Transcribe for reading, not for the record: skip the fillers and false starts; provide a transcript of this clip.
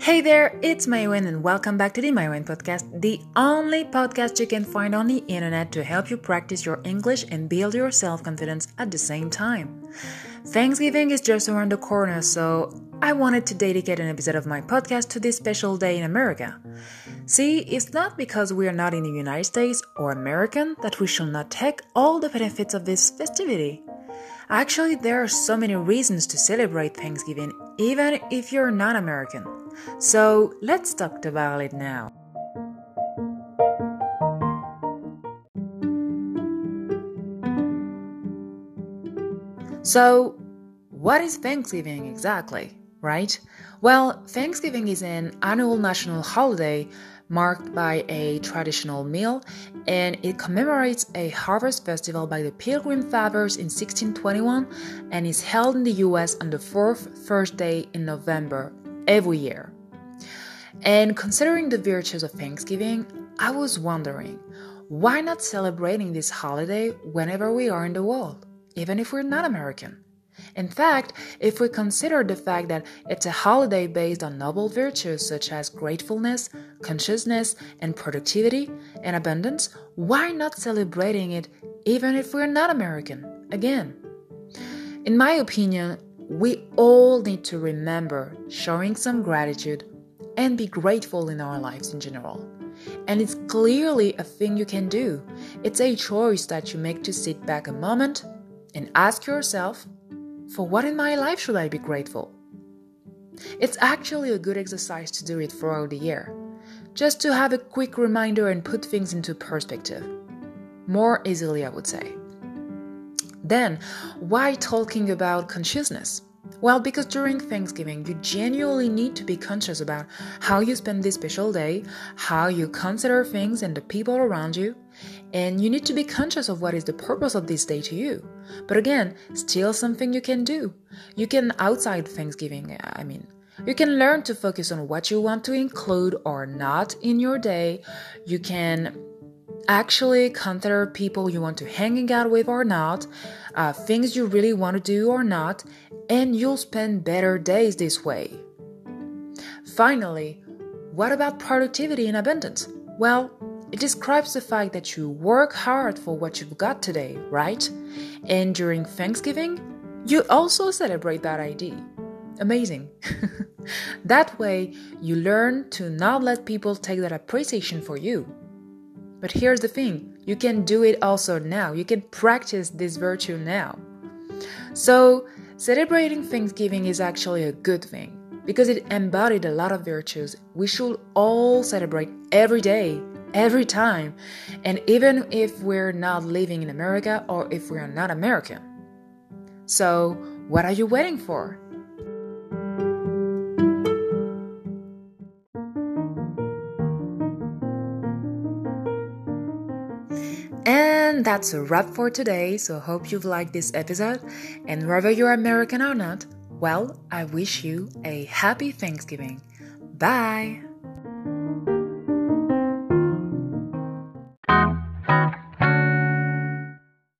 Hey there, it's Mayuane and welcome back to the Mayuane Podcast, the only podcast you can find on the internet to help you practice your English and build your self-confidence at the same time. Thanksgiving is just around the corner, so I wanted to dedicate an episode of my podcast to this special day in America. See, it's not because we are not in the United States or American that we shall not take all the benefits of this festivity. Actually, there are so many reasons to celebrate Thanksgiving, even if you're not American. So, let's talk about it now. So, what is Thanksgiving exactly, right? Well, Thanksgiving is an annual national holiday marked by a traditional meal, and it commemorates a harvest festival by the Pilgrim Fathers in 1621 and is held in the US on the fourth Thursday in November every year. And considering the virtues of Thanksgiving, I was wondering, why not celebrating this holiday whenever we are in the world, even if we're not American? In fact, if we consider the fact that it's a holiday based on noble virtues such as gratefulness, consciousness, and productivity, and abundance, why not celebrating it even if we're not American? Again, in my opinion, we all need to remember showing some gratitude and be grateful in our lives in general. And it's clearly a thing you can do. It's a choice that you make to sit back a moment and ask yourself, for what in my life should I be grateful? It's actually a good exercise to do it throughout the year, just to have a quick reminder and put things into perspective. More easily, I would say. Then, why talking about consciousness? Well, because during Thanksgiving, you genuinely need to be conscious about how you spend this special day, how you consider things and the people around you, and you need to be conscious of what is the purpose of this day to you. But again, still something you can do. You can outside Thanksgiving, You can learn to focus on what you want to include or not in your day. You can actually consider people you want to hang out with or not, things you really want to do or not, and you'll spend better days this way. Finally, what about productivity and abundance? Well, it describes the fact that you work hard for what you've got today, right? And during Thanksgiving, you also celebrate that idea. Amazing. That way, you learn to not let people take that appreciation for you. But here's the thing, you can do it also now. You can practice this virtue now. So, celebrating Thanksgiving is actually a good thing because it embodied a lot of virtues we should all celebrate every day, every time, and even if we're not living in America or if we're not American. So, what are you waiting for? And that's a wrap for today, so hope you've liked this episode, and whether you're American or not, well, I wish you a happy Thanksgiving. Bye!